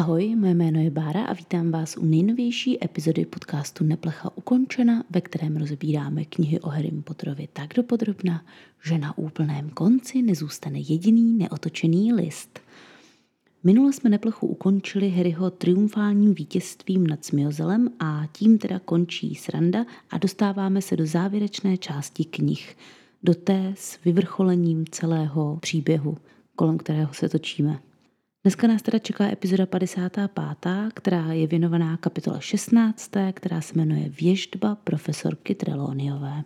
Ahoj, mé jméno je Bára a vítám vás u nejnovější epizody podcastu Neplecha ukončena, ve kterém rozbíráme knihy o Harrym Potterovi tak dopodrobna, že na úplném konci nezůstane jediný neotočený list. Minule jsme Neplechu ukončili Harryho triumfálním vítězstvím nad Smiozelem a tím teda končí sranda a dostáváme se do závěrečné části knih, do té s vyvrcholením celého příběhu, kolem kterého se točíme. Dneska nás teda čeká epizoda 55., která je věnovaná kapitole 16., která se jmenuje Věštba profesorky Trelawneyové.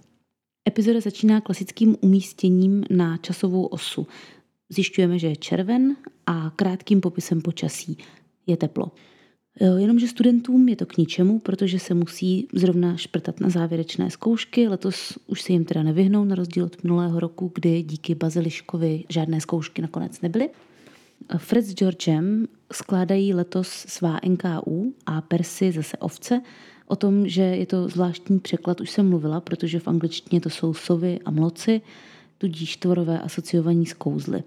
Epizoda začíná klasickým umístěním na časovou osu. Zjišťujeme, že je červen a krátkým popisem počasí je teplo. Jenomže studentům je to k ničemu, protože se musí zrovna šprtat na závěrečné zkoušky. Letos už se jim teda nevyhnou na rozdíl od minulého roku, kdy díky Baziliškovi žádné zkoušky nakonec nebyly. Fred s Georgem skládají letos svá NKU a Percy zase ovce. O tom, že je to zvláštní překlad, už jsem mluvila, protože v angličtině to jsou sovy a mloci, tudíž tvorové asociovaní s kouzly.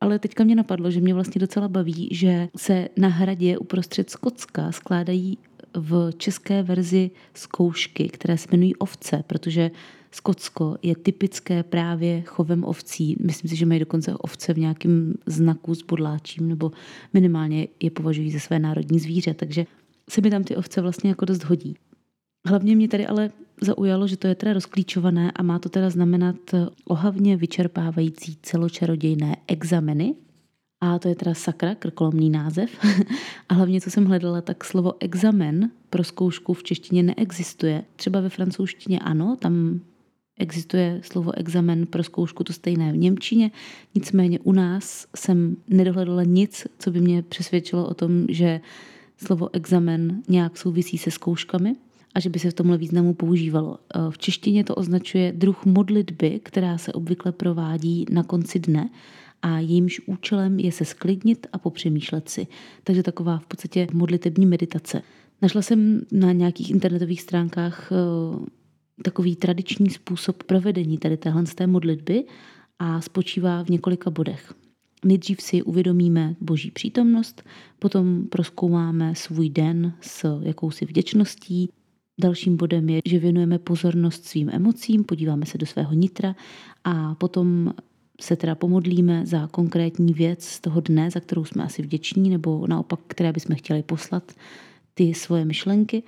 Ale teďka mě napadlo, že mě vlastně docela baví, že se na hradě uprostřed Skotska skládají v české verzi zkoušky, které se jmenují ovce, protože Skotsko je typické právě chovem ovcí. Myslím si, že mají dokonce ovce v nějakém znaku s bodláčím, nebo minimálně je považují za své národní zvíře, takže se mi tam ty ovce vlastně jako dost hodí. Hlavně mě tady ale zaujalo, že to je teda rozklíčované a má to teda znamenat ohavně vyčerpávající celočarodějné exameny. A to je teda sakra, krkolomný název. A hlavně, co jsem hledala, tak slovo examen pro zkoušku v češtině neexistuje. Třeba ve francouzštině ano, tam existuje slovo examen pro zkoušku to stejné v němčině. Nicméně u nás jsem nedohledala nic, co by mě přesvědčilo o tom, že slovo examen nějak souvisí se zkouškami a že by se v tomhle významu používalo. V češtině to označuje druh modlitby, která se obvykle provádí na konci dne a jejímž účelem je se sklidnit a popřemýšlet si. Takže taková v podstatě modlitební meditace. Našla jsem na nějakých internetových stránkách takový tradiční způsob provedení tady téhle z té modlitby a spočívá v několika bodech. Nejdřív si uvědomíme boží přítomnost, potom prozkoumáme svůj den s jakousi vděčností. Dalším bodem je, že věnujeme pozornost svým emocím, podíváme se do svého nitra a potom se teda pomodlíme za konkrétní věc z toho dne, za kterou jsme asi vděční, nebo naopak, které bychom chtěli poslat ty svoje myšlenky.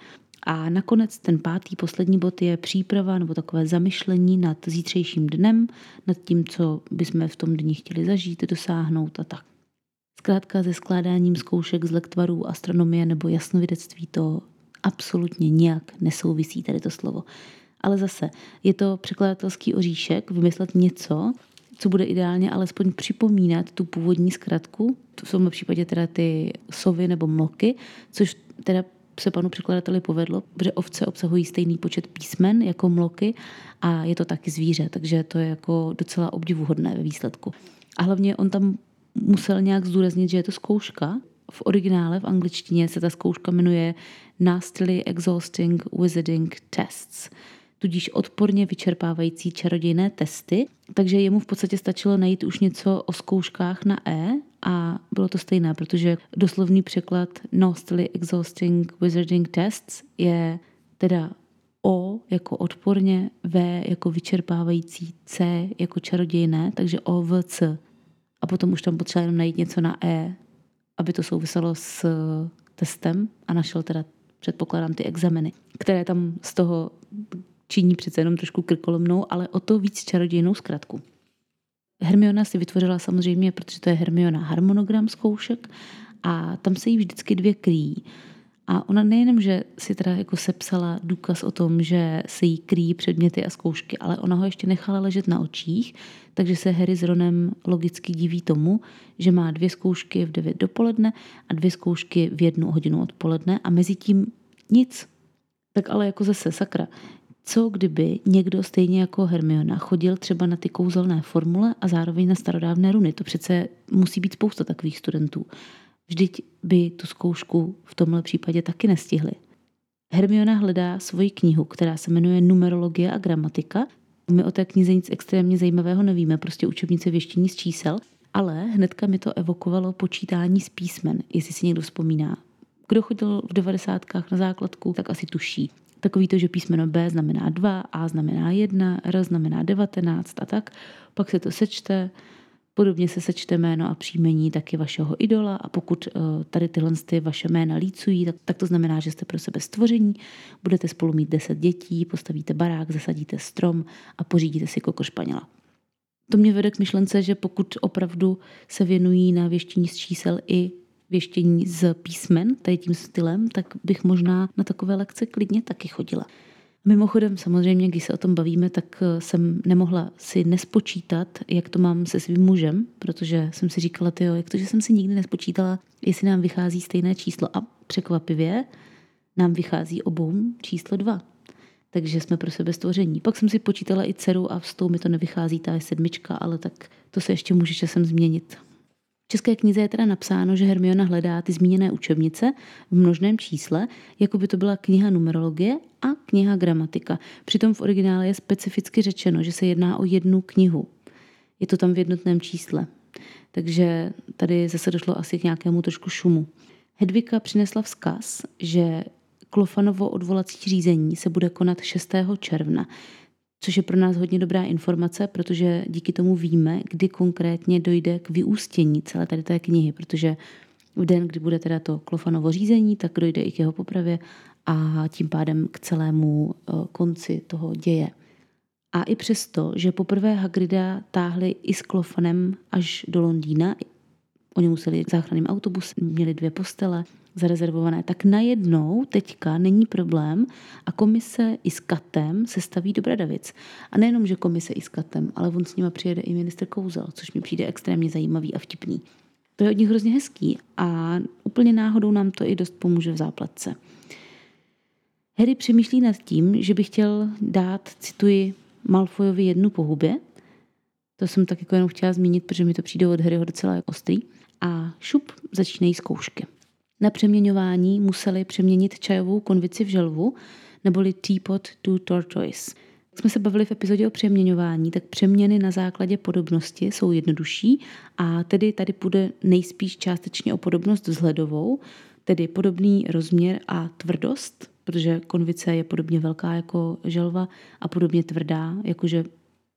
A nakonec ten pátý, poslední bod je příprava nebo takové zamyšlení nad zítřejším dnem, nad tím, co bychom v tom dni chtěli zažít, dosáhnout a tak. Zkrátka se skládáním zkoušek z lektvarů, astronomie nebo jasnovidectví to absolutně nijak nesouvisí tady to slovo. Ale zase je to překladatelský oříšek vymyslet něco, co bude ideálně alespoň připomínat tu původní zkratku, to jsou v případě teda ty sovy nebo mloky, což teda se panu překladateli povedlo, protože ovce obsahují stejný počet písmen jako mloky a je to taky zvíře, takže to je jako docela obdivuhodné ve výsledku. A hlavně on tam musel nějak zdůraznit, že je to zkouška. V originále, v angličtině se ta zkouška jmenuje Nastily Exhausting Wizarding Tests, tudíž odporně vyčerpávající čarodějné testy, takže jemu v podstatě stačilo najít už něco o zkouškách na E a bylo to stejné, protože doslovný překlad Nastily Exhausting Wizarding Tests je teda O jako odporně, V jako vyčerpávající, C jako čarodějné, takže OVC. A potom už tam potřeba jenom najít něco na E, aby to souviselo s testem a našel teda, předpokládám, ty exameny, které tam z toho činí přece jenom trošku krkolomnou, ale o to víc čarodějnou zkratku. Hermiona si vytvořila samozřejmě, protože to je Hermiona, harmonogram zkoušek a tam se jí vždycky dvě kryjí. A ona nejenom, že si teda jako sepsala důkaz o tom, že se jí kryjí předměty a zkoušky, ale ona ho ještě nechala ležet na očích, takže se Harry s Ronem logicky diví tomu, že má dvě zkoušky v 9 dopoledne a dvě zkoušky v 1 hodinu odpoledne a mezi tím nic. Tak ale jako zase sakra. Co kdyby někdo stejně jako Hermiona chodil třeba na ty kouzelné formule a zároveň na starodávné runy? To přece musí být spousta takových studentů. Vždyť by tu zkoušku v tomhle případě taky nestihli. Hermiona hledá svoji knihu, která se jmenuje Numerologie a gramatika. My o té knize nic extrémně zajímavého nevíme, prostě učebnice věštění z čísel. ale hnedka mi to evokovalo počítání z písmen, jestli si někdo vzpomíná. Kdo chodil v 90kách na základku, tak asi tuší. Takový to, že písmeno B znamená 2, A znamená 1, R znamená 19 a tak. Pak se to sečte, podobně se sečte jméno a příjmení taky vašeho idola a pokud tady tyhle vaše jména lícují, tak to znamená, že jste pro sebe stvoření, budete spolu mít 10 dětí, postavíte barák, zasadíte strom a pořídíte si kokošpaněla. To mě vede k myšlence, že pokud opravdu se věnují na věštění z čísel i věštění z písmen, tady tím stylem, tak bych možná na takové lekce klidně taky chodila. Mimochodem, samozřejmě, když se o tom bavíme, tak jsem nemohla si nespočítat, jak to mám se svým mužem, protože jsem si říkala, tyjo, jak to, že jsem si nikdy nespočítala, jestli nám vychází stejné číslo. A překvapivě nám vychází obou číslo 2. Takže jsme pro sebe stvoření. Pak jsem si počítala i dceru a s tou mi to nevychází, ta je 7, ale tak to se ještě může časem změnit. V české knize je teda napsáno, že Hermiona hledá ty zmíněné učebnice v množném čísle, jako by to byla kniha numerologie a kniha gramatika. Přitom v originále je specificky řečeno, že se jedná o jednu knihu. Je to tam v jednotném čísle. Takže tady zase došlo asi k nějakému trošku šumu. Hedvika přinesla vzkaz, že Klofanovo odvolací řízení se bude konat 6. června, což je pro nás hodně dobrá informace, protože díky tomu víme, kdy konkrétně dojde k vyústění celé tady té knihy, protože v den, kdy bude teda to Klofanovo řízení, tak dojde i k jeho popravě a tím pádem k celému konci toho děje. A i přesto, že poprvé Hagrida táhli i s Klofanem až do Londýna, oni museli jít záchranným autobusem, měli 2 postele zarezervované, tak najednou teďka není problém a komise i s Katem se staví do Bradavic. A nejenom, že komise i s Katem, ale on s nima přijede i ministr Kouzel, což mi přijde extrémně zajímavý a vtipný. To je od nich hrozně hezký a úplně náhodou nám to i dost pomůže v záplatce. Harry přemýšlí nad tím, že by chtěl dát, cituji, Malfojovi jednu po hubě. To jsem tak jako jenom chtěla zmínit, protože mi to přijde od Harryho docela ostrý. A šup, začínají zkoušky. Na přeměňování museli přeměnit čajovou konvici v želvu, neboli teapot to tortoise. Jak jsme se bavili v epizodě o přeměňování, tak přeměny na základě podobnosti jsou jednodušší a tedy tady půjde nejspíš částečně o podobnost vzhledovou, tedy podobný rozměr a tvrdost, protože konvice je podobně velká jako želva a podobně tvrdá, jakože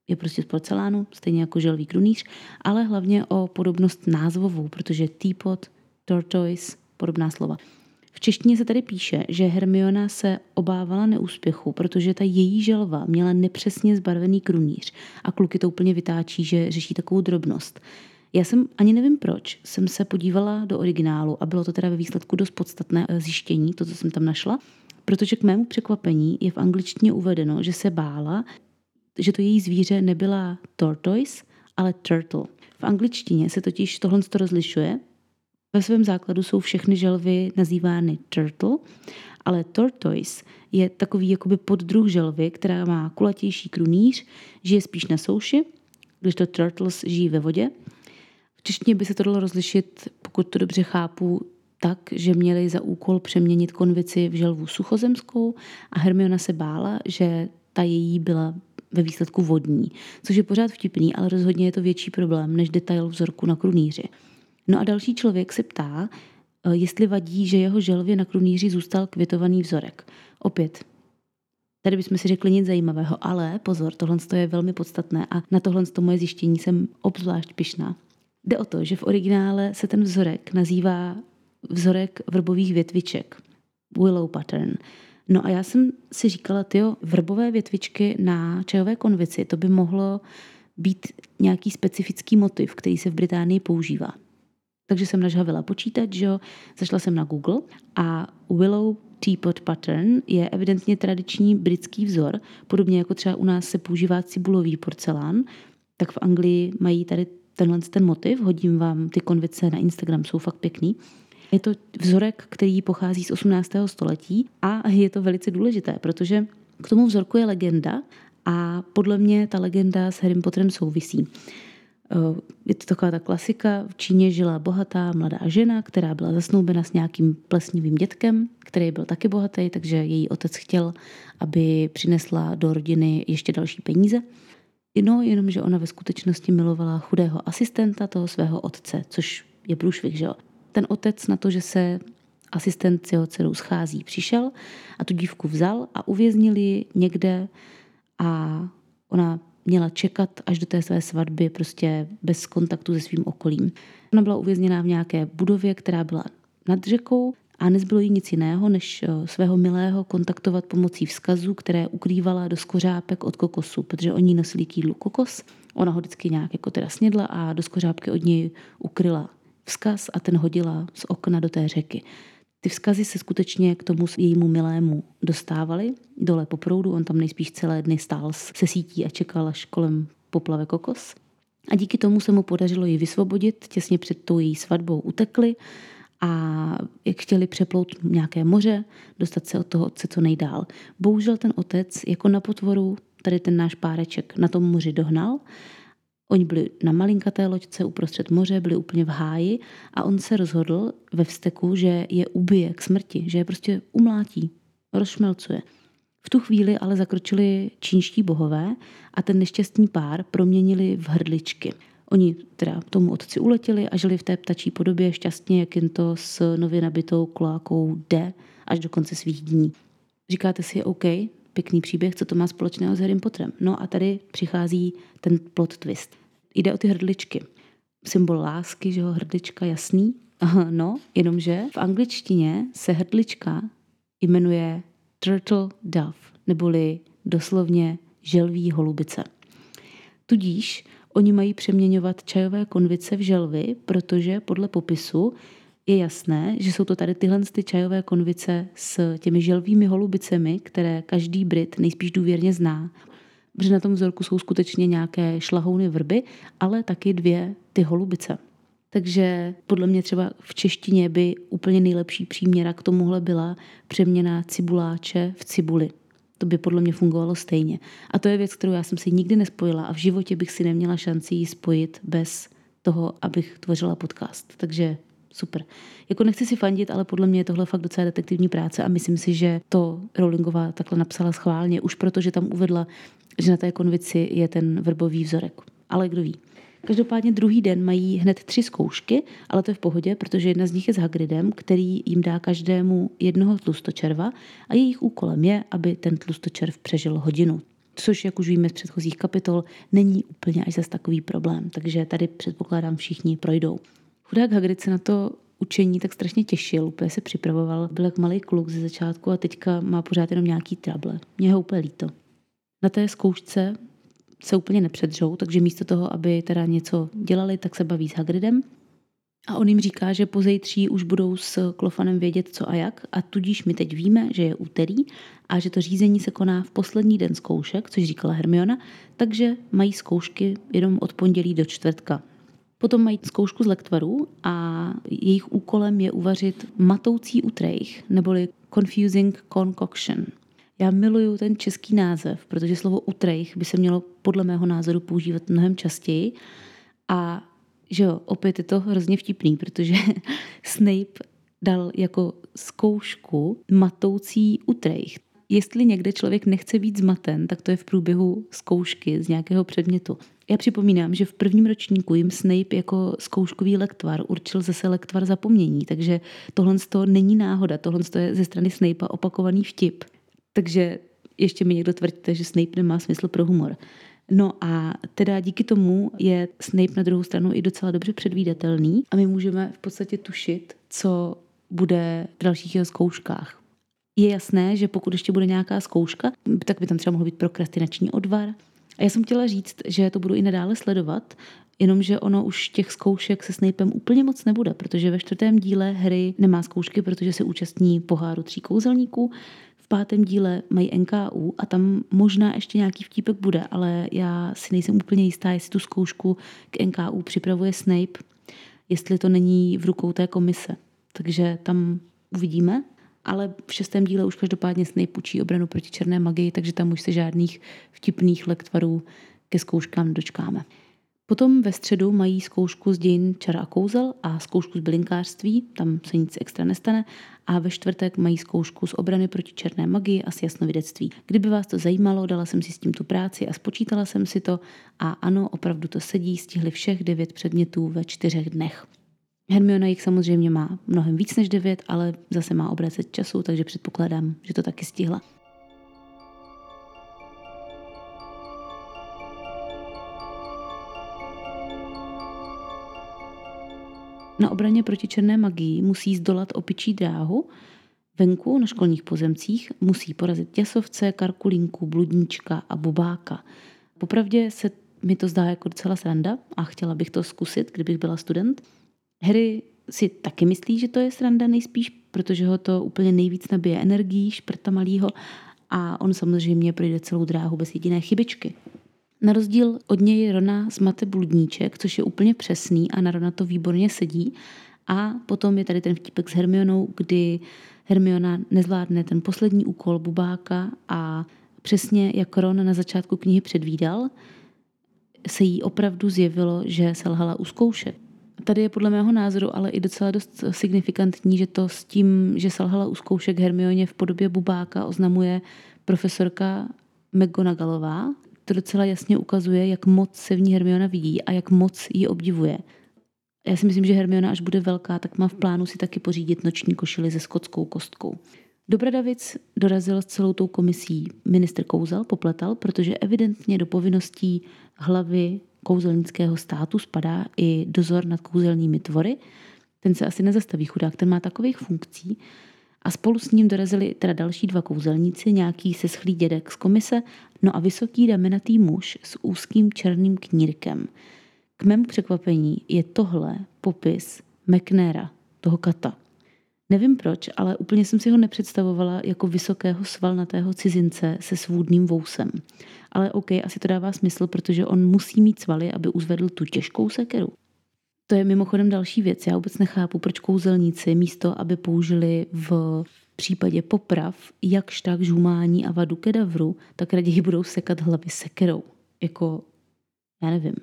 je prostě z porcelánu, stejně jako želví krunýř, ale hlavně o podobnost názvovou, protože teapot, tortoise, podobná slova. V češtině se tady píše, že Hermiona se obávala neúspěchu, protože ta její želva měla nepřesně zbarvený krunýř a kluky to úplně vytáčí, že řeší takovou drobnost. Já jsem ani nevím proč, jsem se podívala do originálu a bylo to teda ve výsledku dost podstatné zjištění, to, co jsem tam našla, protože k mému překvapení je v angličtině uvedeno, že se bála, že to její zvíře nebyla tortoise, ale turtle. V angličtině se totiž tohle rozlišuje. Ve svém základu jsou všechny želvy nazývány turtle, ale tortoise je takový jakoby poddruh želvy, která má kulatější krunýř, žije spíš na souši, když to turtles žijí ve vodě. V češtině by se to dalo rozlišit, pokud to dobře chápu, tak, že měli za úkol přeměnit konvici v želvu suchozemskou a Hermiona se bála, že ta její byla ve výsledku vodní, což je pořád vtipný, ale rozhodně je to větší problém než detail vzorku na krunýři. No a další člověk se ptá, jestli vadí, že jeho želvě na krunýři zůstal květovaný vzorek. Opět, tady bychom si řekli nic zajímavého, ale pozor, tohle je velmi podstatné a na tohle moje zjištění jsem obzvlášť pyšná. Jde o to, že v originále se ten vzorek nazývá vzorek vrbových větviček, willow pattern. No a já jsem si říkala, tyjo, vrbové větvičky na čajové konvici, to by mohlo být nějaký specifický motiv, který se v Británii používá. Takže jsem nažhavila počítač, jo? Zašla jsem na Google a willow teapot pattern je evidentně tradiční britský vzor, podobně jako třeba u nás se používá cibulový porcelán, tak v Anglii mají tady tenhle ten motiv, hodím vám ty konvice na Instagram, jsou fakt pěkný. Je to vzorek, který pochází z 18. století a je to velice důležité, protože k tomu vzorku je legenda a podle mě ta legenda s Harrym Potterem souvisí. Je to taková ta klasika, v Číně žila bohatá mladá žena, která byla zasnoubena s nějakým plesnivým dětkem, který byl taky bohatý, takže její otec chtěl, aby přinesla do rodiny ještě další peníze. No, jenomže ona ve skutečnosti milovala chudého asistenta toho svého otce, což je průšvih, že jo. Ten otec na to, že se asistent s jeho dcerou schází, přišel a tu dívku vzal a uvěznil ji někde a ona měla čekat až do té své svatby prostě bez kontaktu se svým okolím. Ona byla uvězněná v nějaké budově, která byla nad řekou a nezbylo jí nic jiného, než svého milého kontaktovat pomocí vzkazů, které ukrývala do skořápek od kokosu, protože oni nosili k jídlu kokos. Ona ho vždycky nějak jako teda snědla a do skořápky od něj ukryla vzkaz a ten hodila z okna do té řeky. Ty vzkazy se skutečně k tomu jejímu milému dostávaly dole po proudu, on tam nejspíš celé dny stál se sítí a čekal až kolem poplave kokos. A díky tomu se mu podařilo ji vysvobodit, těsně před tou její svatbou utekli a chtěli přeplout nějaké moře, dostat se od toho otce co nejdál. Bohužel ten otec jako na potvoru, tady ten náš páreček, na tom moři dohnal. Oni byli na malinkaté loďce uprostřed moře, byli úplně v háji a on se rozhodl ve vzteku, že je ubije k smrti, že je prostě umlátí, rozšmelcuje. V tu chvíli ale zakročili čínští bohové a ten nešťastný pár proměnili v hrdličky. Oni teda tomu otci uletěli a žili v té ptačí podobě šťastně, jak jen to, s nově nabitou kloakou D až do konce svých dní. Říkáte si, OK, pěkný příběh, co to má společného s Harrym Potterem. No a tady přichází ten plot twist. Jde o ty hrdličky. Symbol lásky, že jo, hrdlička, jasný. Aha, no, jenomže v angličtině se hrdlička jmenuje turtle dove, neboli doslovně želví holubice. Tudíž oni mají přeměňovat čajové konvice v želvy, protože podle popisu je jasné, že jsou to tady tyhle ty čajové konvice s těmi želvými holubicemi, které každý Brit nejspíš důvěrně zná. Protože na tom vzorku jsou skutečně nějaké šlahouny vrby, ale taky dvě ty holubice. Takže podle mě třeba v češtině by úplně nejlepší příměra k tomuhle byla přeměna cibuláče v cibuli. To by podle mě fungovalo stejně. A to je věc, kterou já jsem si nikdy nespojila a v životě bych si neměla šanci ji spojit bez toho, abych tvořila podcast. Takže super. Jako nechci si fandit, ale podle mě je tohle fakt docela detektivní práce a myslím si, že to Rowlingová takhle napsala schválně, už proto, že tam uvedla, že na té konvici je ten vrbový vzorek. Ale kdo ví. Každopádně druhý den mají hned 3 zkoušky, ale to je v pohodě, protože jedna z nich je s Hagridem, který jim dá každému jednoho tlustočerva a jejich úkolem je, aby ten tlustočerv přežil hodinu. Což, jak už víme z předchozích kapitol, není úplně až zas takový problém, takže tady předpokládám všichni projdou. Chudák Hagrid se na to učení tak strašně těšil, úplně se připravoval, byl jak malý kluk ze začátku a teďka má pořád jenom nějaký trable. Mě ho úplně líto. Na té zkoušce se úplně nepředřou, takže místo toho, aby teda něco dělali, tak se baví s Hagridem. A on jim říká, že pozejtří už budou s Klofanem vědět co a jak a tudíž my teď víme, že je úterý a že to řízení se koná v poslední den zkoušek, což říkala Hermiona, takže mají zkoušky jenom od pondělí do čtvrtka. Potom mají zkoušku z lektvarů a jejich úkolem je uvařit matoucí utrejch, neboli confusing concoction. Já miluju ten český název, protože slovo utrejch by se mělo podle mého názoru používat mnohem častěji. A že jo, opět je to hrozně vtipný, protože Snape dal jako zkoušku matoucí utrejch. Jestli někde člověk nechce být zmaten, tak to je v průběhu zkoušky z nějakého předmětu. Já připomínám, že v prvním ročníku jim Snape jako zkouškový lektvar určil zase lektvar zapomnění, takže tohle z toho není náhoda, tohle z toho je ze strany Snape'a opakovaný vtip. Takže ještě mi někdo tvrdíte, že Snape nemá smysl pro humor. No a teda díky tomu je Snape na druhou stranu i docela dobře předvídatelný a my můžeme v podstatě tušit, co bude v dalších jeho zkouškách. Je jasné, že pokud ještě bude nějaká zkouška, tak by tam třeba mohl být prokrastinační odvar. A já jsem chtěla říct, že to budu i nadále sledovat, jenomže ono už těch zkoušek se Snapem úplně moc nebude, protože ve 4. díle hry nemá zkoušky, protože se účastní poháru 3 kouzelníků. V 5. díle mají NKU a tam možná ještě nějaký vtípek bude, ale já si nejsem úplně jistá, jestli tu zkoušku k NKU připravuje Snape, jestli to není v rukou té komise. Takže tam uvidíme. Ale v 6. díle už každopádně Snape učí obranu proti černé magii, takže tam už se žádných vtipných lektvarů ke zkouškám dočkáme. Potom ve středu mají zkoušku z dějin čar a kouzel a zkoušku z bylinkářství, tam se nic extra nestane, a ve čtvrtek mají zkoušku z obrany proti černé magii a z jasnovidectví. Kdyby vás to zajímalo, dala jsem si s tím tu práci a spočítala jsem si to a ano, opravdu to sedí, stihli všech 9 předmětů ve 4 dnech. Hermiona jich samozřejmě má mnohem víc než 9, ale zase má obracet času, takže předpokládám, že to taky stihla. Na obraně proti černé magii musí zdolat opičí dráhu venku na školních pozemcích, musí porazit těsovce, karkulinku, bludnička a bobáka. Popravdě se mi to zdá jako docela sranda a chtěla bych to zkusit, kdybych byla student. Harry si taky myslí, že to je sranda nejspíš, protože ho to úplně nejvíc nabije energií, šprta malýho, a on samozřejmě projde celou dráhu bez jediné chybičky. Na rozdíl od něj Rona zmate bludníček, což je úplně přesný a na Rona to výborně sedí. A potom je tady ten vtípek s Hermionou, kdy Hermiona nezvládne ten poslední úkol bubáka a přesně jak Ron na začátku knihy předvídal, se jí opravdu zjevilo, že selhala u zkoušek. Tady je podle mého názoru ale i docela dost signifikantní, že to s tím, že selhala u zkoušek Hermioně v podobě bubáka, oznamuje profesorka McGonagallová. To docela jasně ukazuje, jak moc se v ní Hermiona vidí a jak moc ji obdivuje. Já si myslím, že Hermiona, až bude velká, tak má v plánu si taky pořídit noční košili se skotskou kostkou. Do Bradavic dorazil s celou tou komisí ministr kouzel, popletal, protože evidentně do povinností hlavy kouzelnického státu spadá i dozor nad kouzelními tvory. Ten se asi nezastaví, chudák, ten má takových funkcí. A spolu s ním dorazili teda další 2 kouzelníci, nějaký seschlý dědek z komise, no a vysoký ramenatý muž s úzkým černým knírkem. K mému překvapení je tohle popis McNaira, toho kata. Nevím proč, ale úplně jsem si ho nepředstavovala jako vysokého svalnatého cizince se svůdným vousem. Ale OK, asi to dává smysl, protože on musí mít svaly, aby uzvedl tu těžkou sekeru. To je mimochodem další věc. Já vůbec nechápu, proč kouzelníci místo, aby použili v případě poprav jakž tak žumání a vadu kedavru, tak raději budou sekat hlavy sekerou. Jako, já nevím.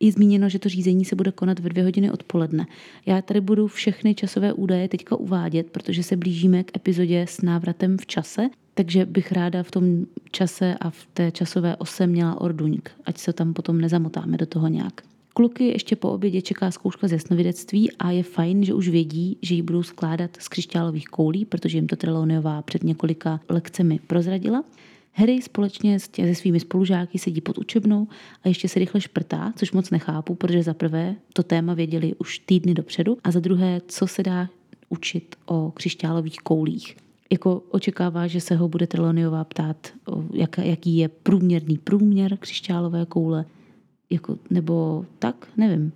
Je zmíněno, že to řízení se bude konat ve 2 hodiny odpoledne. Já tady budu všechny časové údaje teďka uvádět, protože se blížíme k epizodě s návratem v čase, takže bych ráda v tom čase a v té časové ose měla orduňk, ať se tam potom nezamotáme do toho nějak. Kluky ještě po obědě čeká zkouška z jasnovidectví a je fajn, že už vědí, že ji budou skládat z křišťálových koulí, protože jim to Trelawneyová před několika lekcemi prozradila. Harry společně se svými spolužáky sedí pod učebnou a ještě se rychle šprtá, což moc nechápu, protože za prvé to téma věděli už týdny dopředu a za druhé, co se dá učit o křišťálových koulích. Jako očekává, že se ho bude Trelawneyová ptát, jaký je průměr křišťálové koule, jako, nebo tak, nevím.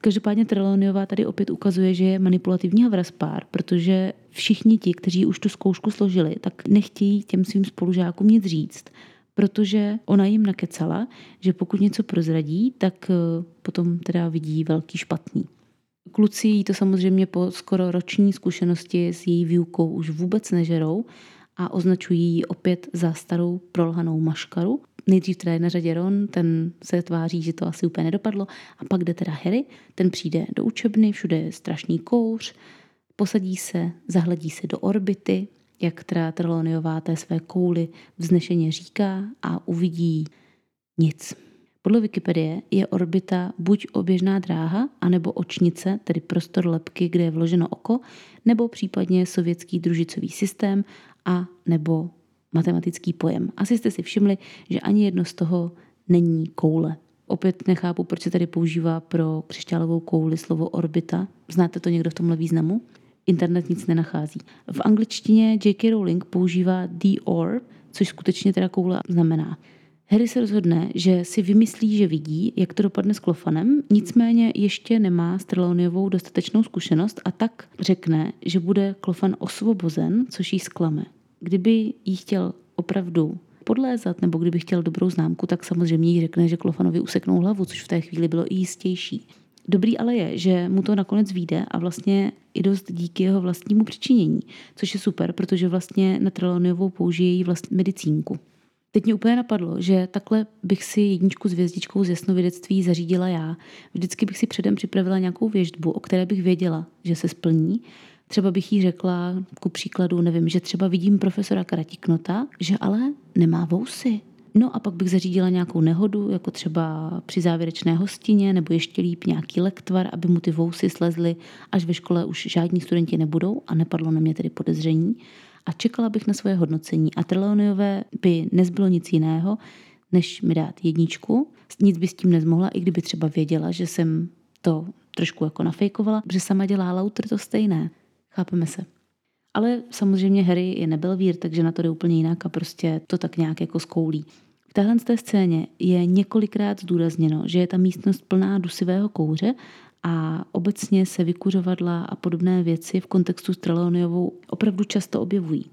Každopádně Trelawneyová tady opět ukazuje, že je manipulativní havraspár, protože všichni ti, kteří už tu zkoušku složili, tak nechtějí těm svým spolužákům nic říct, protože ona jim nakecala, že pokud něco prozradí, tak potom teda vidí velký špatný. Kluci jí to samozřejmě po skoro roční zkušenosti s její výukou už vůbec nežerou a označují ji opět za starou prolhanou maškaru. Nejdřív teda je na řadě Ron, ten se tváří, že to asi úplně nedopadlo, a pak jde teda Harry, ten přijde do učebny, všude je strašný kouř, posadí se, zahledí se do orbity, jak teda Trelawneyová té své kouli vznešeně říká, a uvidí nic. Podle Wikipedie je orbita buď oběžná dráha, anebo očnice, tedy prostor lebky, kde je vloženo oko, nebo případně sovětský družicový systém a nebo matematický pojem. Asi jste si všimli, že ani jedno z toho není koule. Opět nechápu, proč se tady používá pro křišťálovou kouli slovo orbita. Znáte to někdo v tomhle významu? Internet nic nenachází. V angličtině J.K. Rowling používá the orb, což skutečně teda koule znamená. Harry se rozhodne, že si vymyslí, že vidí, jak to dopadne s Klofanem, nicméně ještě nemá s Trelawneyovou dostatečnou zkušenost a tak řekne, že bude Klofan osvobozen, což jí zklame. Kdyby jí chtěl opravdu podlézat nebo kdyby chtěl dobrou známku, tak samozřejmě jí řekne, že Klofanovi useknou hlavu, což v té chvíli bylo i jistější. Dobrý ale je, že mu to nakonec vyjde a vlastně i dost díky jeho vlastnímu přičinění, což je super, protože vlastně na Trelawneyovou použije její vlastní medicínku. Teď mě úplně napadlo, že takhle bych si jedničku s hvězdičkou z jasnovědectví zařídila já. Vždycky bych si předem připravila nějakou věštbu, o které bych věděla, že se splní. Třeba bych jí řekla, ku příkladu, nevím, že třeba vidím profesora Kratiknota, že ale nemá vousy. No a pak bych zařídila nějakou nehodu, jako třeba při závěrečné hostině, nebo ještě líp nějaký lektvar, aby mu ty vousy slezly, až ve škole už žádní studenti nebudou a nepadlo na mě tedy podezření. A čekala bych na svoje hodnocení. A Trelawneyové by nezbylo nic jiného, než mi dát jedničku. Nic by s tím nezmohla, i kdyby třeba věděla, že jsem to trošku jako nafejkovala, protože sama dělá lauter to stejné. Chápeme se. Ale samozřejmě Harry je nebelvír, takže na to jde úplně jinak a prostě to tak nějak jako skoulí. V téhle té scéně je několikrát zdůrazněno, že je ta místnost plná dusivého kouře a obecně se vykuřovadla a podobné věci v kontextu s Trelawneyovou opravdu často objevují.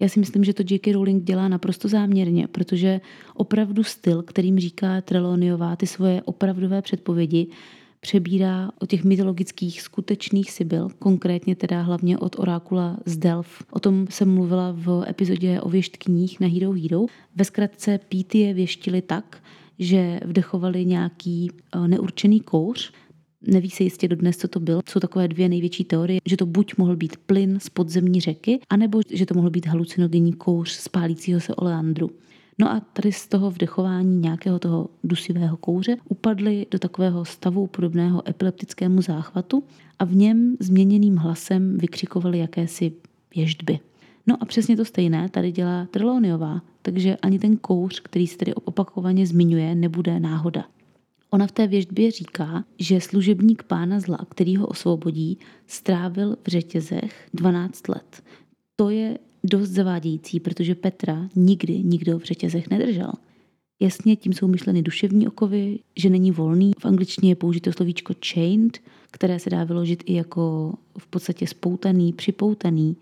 Já si myslím, že to J.K. Rowling dělá naprosto záměrně, protože opravdu styl, kterým říká Trelawneyová ty svoje opravdové předpovědi, přebírá o těch mytologických skutečných sibyl, konkrétně teda hlavně od orákula z Delf. O tom jsem mluvila v epizodě o věštkních na Hero Hero. Ve zkratce Píty je věštili tak, že vdechovali nějaký neurčený kouř. Neví se jistě dodnes, co to bylo. Jsou takové dvě největší teorie, že to buď mohl být plyn z podzemní řeky, anebo že to mohl být halucinogenní kouř z pálícího se oleandru. No a tady z toho vdechování nějakého toho dusivého kouře upadli do takového stavu podobného epileptickému záchvatu a v něm změněným hlasem vykřikovali jakési věštby. No a přesně to stejné tady dělá Trelawneyová, takže ani ten kouř, který se tady opakovaně zmiňuje, nebude náhoda. Ona v té věštbě říká, že služebník pána zla, který ho osvobodí, strávil v řetězech 12 let. To je dost zavádějící, protože Petra nikdy nikdo v řetězech nedržel. Jasně, tím jsou myšleny duševní okovy, že není volný. V angličtině je použito slovíčko chained, které se dá vyložit i jako v podstatě spoutaný, připoutaný,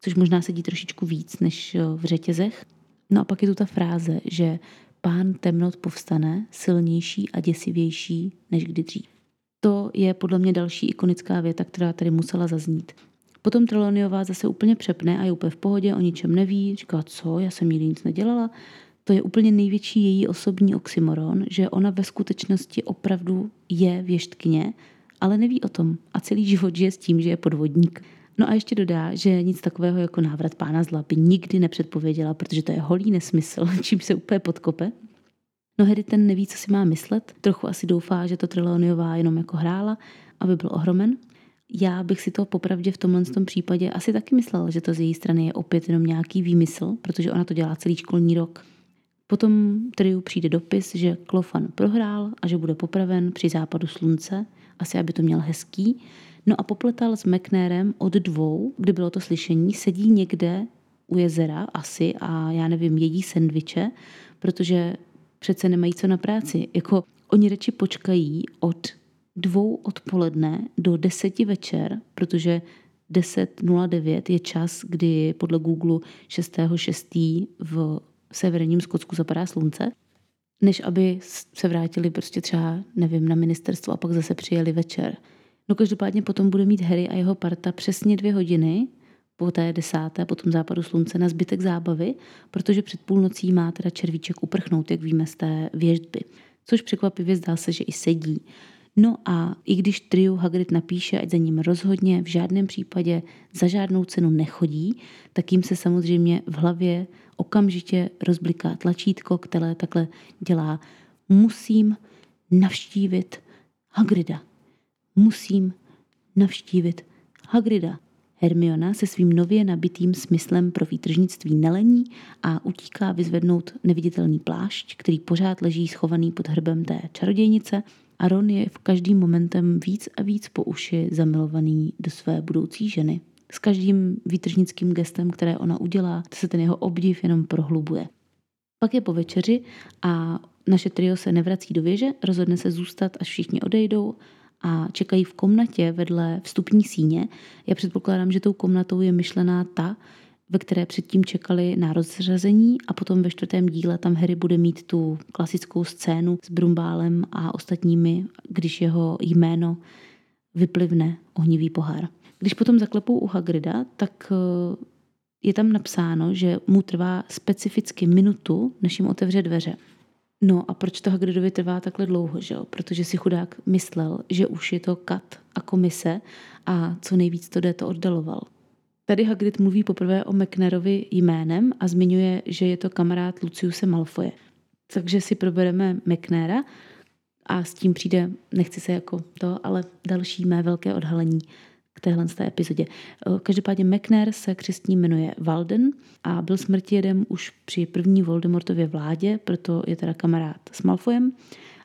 což možná sedí trošičku víc než v řetězech. No a pak je tu ta fráze, že pán temnot povstane, silnější a děsivější než kdy dřív. To je podle mě další ikonická věta, která tady musela zaznít. Potom Trelawneyová zase úplně přepne a je úplně v pohodě, o ničem neví, říká, co, já jsem nikdy nic nedělala. To je úplně největší její osobní oxymoron, že ona ve skutečnosti opravdu je věštkyně, ale neví o tom a celý život žije s tím, že je podvodník. No a ještě dodá, že nic takového jako návrat pána zla by nikdy nepředpověděla, protože to je holý nesmysl, čím se úplně podkope. No Harry ten neví, co si má myslet, trochu asi doufá, že to Trelawneyová jenom jako hrála, aby byl ohromen. Já bych si to popravdě v tomhle tom případě asi taky myslela, že to z její strany je opět jenom nějaký výmysl, protože ona to dělá celý školní rok. Potom Triu přijde dopis, že Klofan prohrál a že bude popraven při západu slunce, asi aby to měl hezký. No a popletal s McNairem od 2, kdy bylo to slyšení, sedí někde u jezera asi a já nevím, jedí sendviče, protože přece nemají co na práci. Jako oni radši počkají od 2 odpoledne do 10 večer, protože 10:09 je čas, kdy podle Google 6.6. v severním Skotsku zapadá slunce, než aby se vrátili prostě třeba, nevím, na ministerstvo a pak zase přijeli večer. No každopádně potom bude mít Harry a jeho parta přesně 2 hodiny po té 10. po tom západu slunce na zbytek zábavy, protože před půlnocí má teda červíček uprchnout, jak víme z té věštby. Což překvapivě zdá se, že i sedí. No a i když Triu Hagrid napíše, ať za ním rozhodně v žádném případě za žádnou cenu nechodí, tak jim se samozřejmě v hlavě okamžitě rozbliká tlačítko, které takhle dělá. Musím navštívit Hagrida. Musím navštívit Hagrida. Hermiona se svým nově nabitým smyslem pro výtržnictví nelení a utíká vyzvednout neviditelný plášť, který pořád leží schovaný pod hrbem té čarodějnice, a Ron je v každým momentem víc a víc po uši zamilovaný do své budoucí ženy. S každým výtržnickým gestem, které ona udělá, se ten jeho obdiv jenom prohlubuje. Pak je po večeři a naše trio se nevrací do věže, rozhodne se zůstat, až všichni odejdou a čekají v komnatě vedle vstupní síně. Já předpokládám, že tou komnatou je myšlená ta, ve které předtím čekali na rozřazení a potom ve 4. díle tam Harry bude mít tu klasickou scénu s Brumbálem a ostatními, když jeho jméno vyplivne ohnivý pohár. Když potom zaklepou u Hagrida, tak je tam napsáno, že mu trvá specificky minutu, než jim otevře dveře. No a proč to Hagridovi trvá takhle dlouho, že jo? Protože si chudák myslel, že už je to kat a komise a co nejvíc to jde, to oddaloval. Tady Hagrid mluví poprvé o McNairovi jménem a zmiňuje, že je to kamarád Luciuse Malfoje. Takže si probereme McNaira a s tím přijde, nechci se jako to, ale další mé velké odhalení k téhle epizodě. Každopádně McNair se křestním jmenuje Walden a byl smrtijedem už při první Voldemortově vládě, proto je teda kamarád s Malfojem.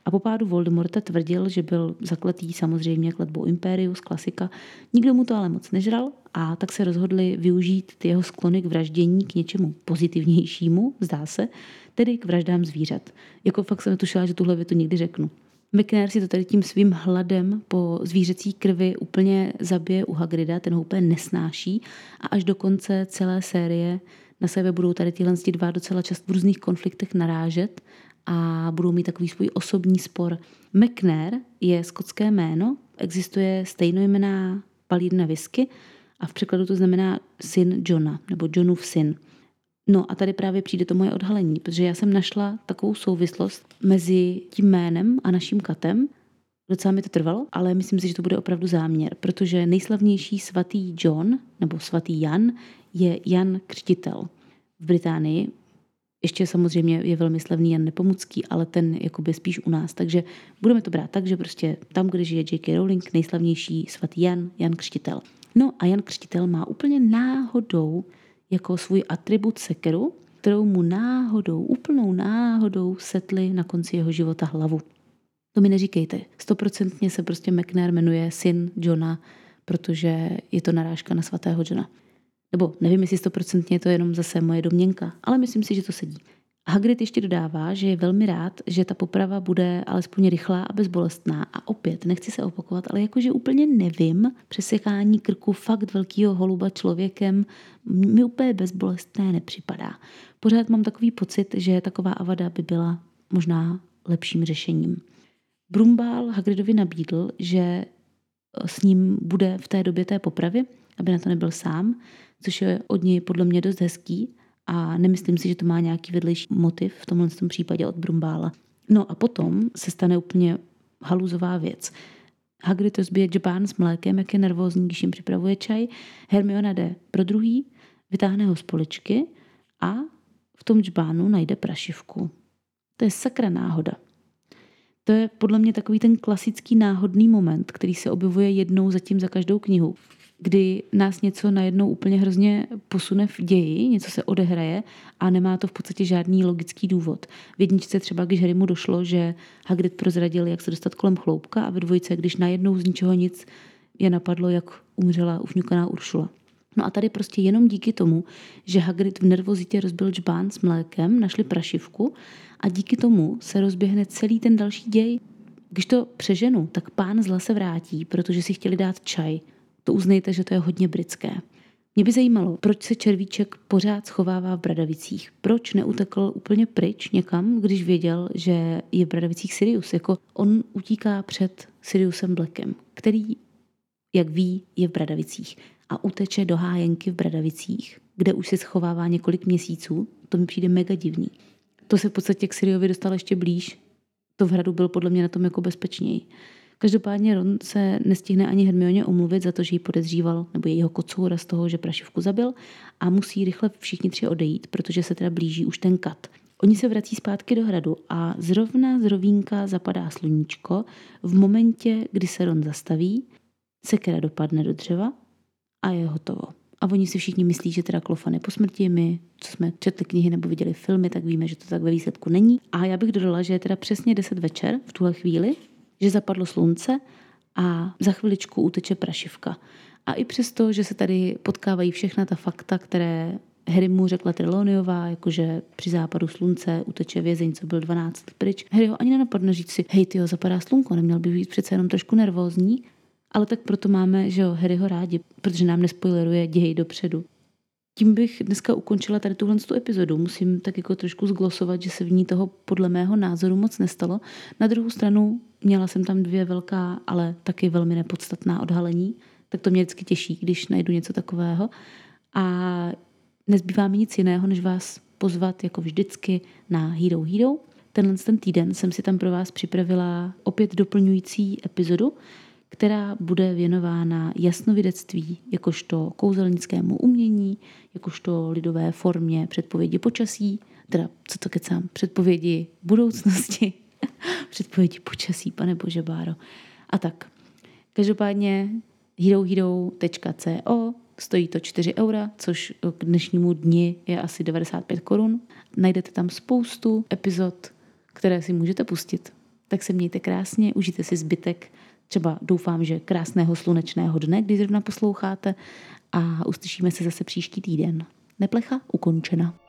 A po pádu Voldemorta tvrdil, že byl zakletý samozřejmě kletbou Imperius, klasika. Nikdo mu to ale moc nežral a tak se rozhodli využít ty jeho sklony k vraždění k něčemu pozitivnějšímu, zdá se, tedy k vraždám zvířat. Jako fakt jsem netušila, že tuhle větu nikdy řeknu. McNair si to tady tím svým hladem po zvířecí krvi úplně zabije u Hagrida, ten ho úplně nesnáší a až do konce celé série na sebe budou tady tyhle dva docela často v různých konfliktech narážet a budou mít takový svůj osobní spor. McNair je skotské jméno, existuje stejnojmenná palírna whisky a v překladu to znamená syn Johna, nebo Johnův syn. No a tady právě přijde to moje odhalení, protože já jsem našla takovou souvislost mezi tím jménem a naším katem. Docela mi to trvalo, ale myslím si, že to bude opravdu záměr, protože nejslavnější svatý John, nebo svatý Jan, je Jan Křtitel v Británii. Ještě samozřejmě je velmi slavný Jan Nepomucký, ale ten jakoby spíš u nás. Takže budeme to brát tak, že prostě tam, kde žije J.K. Rowling, nejslavnější svatý Jan, Jan Křtitel. No a Jan Křtitel má úplně náhodou jako svůj atribut sekeru, kterou mu náhodou, úplnou náhodou setli na konci jeho života hlavu. To mi neříkejte. 100% se prostě McNair jmenuje syn Johna, protože je to narážka na svatého Johna. Nebo nevím, jestli 100% je to jenom zase moje domněnka, ale myslím si, že to sedí. Hagrid ještě dodává, že je velmi rád, že ta poprava bude alespoň rychlá a bezbolestná. A opět, nechci se opakovat, ale jakože úplně nevím, přesekání krku fakt velkýho holuba člověkem mi úplně bezbolestné nepřipadá. Pořád mám takový pocit, že taková avada by byla možná lepším řešením. Brumbál Hagridovi nabídl, že s ním bude v té době té popravy, aby na to nebyl sám, což je od něj podle mě dost hezký a nemyslím si, že to má nějaký vedlejší motiv v tomhle případě od Brumbála. No a potom se stane úplně haluzová věc. Hagrid rozbije džbán s mlékem, jak je nervózní, když jim připravuje čaj. Hermiona jde pro druhý, vytáhne ho z poličky a v tom džbánu najde prašivku. To je sakra náhoda. To je podle mě takový ten klasický náhodný moment, který se objevuje jednou zatím za každou knihu, kdy nás něco najednou úplně hrozně posune v ději, něco se odehraje a nemá to v podstatě žádný logický důvod. V jedničce třeba, když Harrymu došlo, že Hagrid prozradil, jak se dostat kolem chloupka a ve dvojce, když najednou z ničeho nic je napadlo, jak umřela ufňukaná Uršula. No a tady prostě jenom díky tomu, že Hagrid v nervozitě rozbil džbán s mlékem, našli prašivku a díky tomu se rozběhne celý ten další děj. Když to přeženu, tak pán zla se vrátí, protože si chtěli dát čaj. To uznejte, že to je hodně britské. Mě by zajímalo, proč se červíček pořád schovává v Bradavicích. Proč neutekl úplně pryč někam, když věděl, že je v Bradavicích Sirius. Jako on utíká před Siriusem Blackem, který, jak ví, je v Bradavicích. A uteče do hájenky v Bradavicích, kde už se schovává několik měsíců. To mi přijde mega divný. To se v podstatě k Siriovi dostal ještě blíž. To v hradu bylo podle mě na tom jako bezpečněji. Každopádně Ron se nestihne ani Hermioně omluvit za to, že ji podezříval, nebo jejího kocoura z toho, že prašivku zabil a musí rychle všichni tři odejít, protože se teda blíží už ten kat. Oni se vrací zpátky do hradu a zrovna z rovínka zapadá sluníčko v momentě, kdy se Ron zastaví, sekera dopadne do dřeva a je hotovo. A oni si všichni myslí, že teda Klofan je po smrti. My, co jsme četli knihy nebo viděli filmy, tak víme, že to tak ve výsledku není. A já bych dodala, že je teda přesně 10 večer v tuhle chvíli, že zapadlo slunce a za chviličku uteče prašivka. A i přesto, že se tady potkávají všechna ta fakta, které Harry mu řekla Trelawneyová, jakože při západu slunce uteče vězeň, co byl 12 pryč. Harry ho ani nenapadne říct si, hej tyjo, zapadá slunko, neměl by být přece jenom trošku nervózní, ale tak proto máme, že jo, Harryho rádi, protože nám nespoileruje děj dopředu. Tím bych dneska ukončila tady tuhle epizodu. Musím tak jako trošku zglosovat, že se v ní toho podle mého názoru moc nestalo. Na druhou stranu měla jsem tam dvě velká, ale taky velmi nepodstatná odhalení. Tak to mě vždycky těší, když najdu něco takového. A nezbývá mi nic jiného, než vás pozvat jako vždycky na Hero Hero. Ten týden jsem si tam pro vás připravila opět doplňující epizodu, která bude věnována jasnovidectví, jakožto kouzelnickému umění, jakožto lidové formě předpovědi počasí, teda co to kecám, předpovědi budoucnosti, předpovědi počasí, pane bože Báro. A tak, každopádně herohero.co, stojí to 4 €, což k dnešnímu dni je asi 95 Kč. Najdete tam spoustu epizod, které si můžete pustit. Tak se mějte krásně, užijte si zbytek, třeba doufám, že krásného slunečného dne, když zrovna posloucháte, a uslyšíme se zase příští týden. Neplecha ukončena.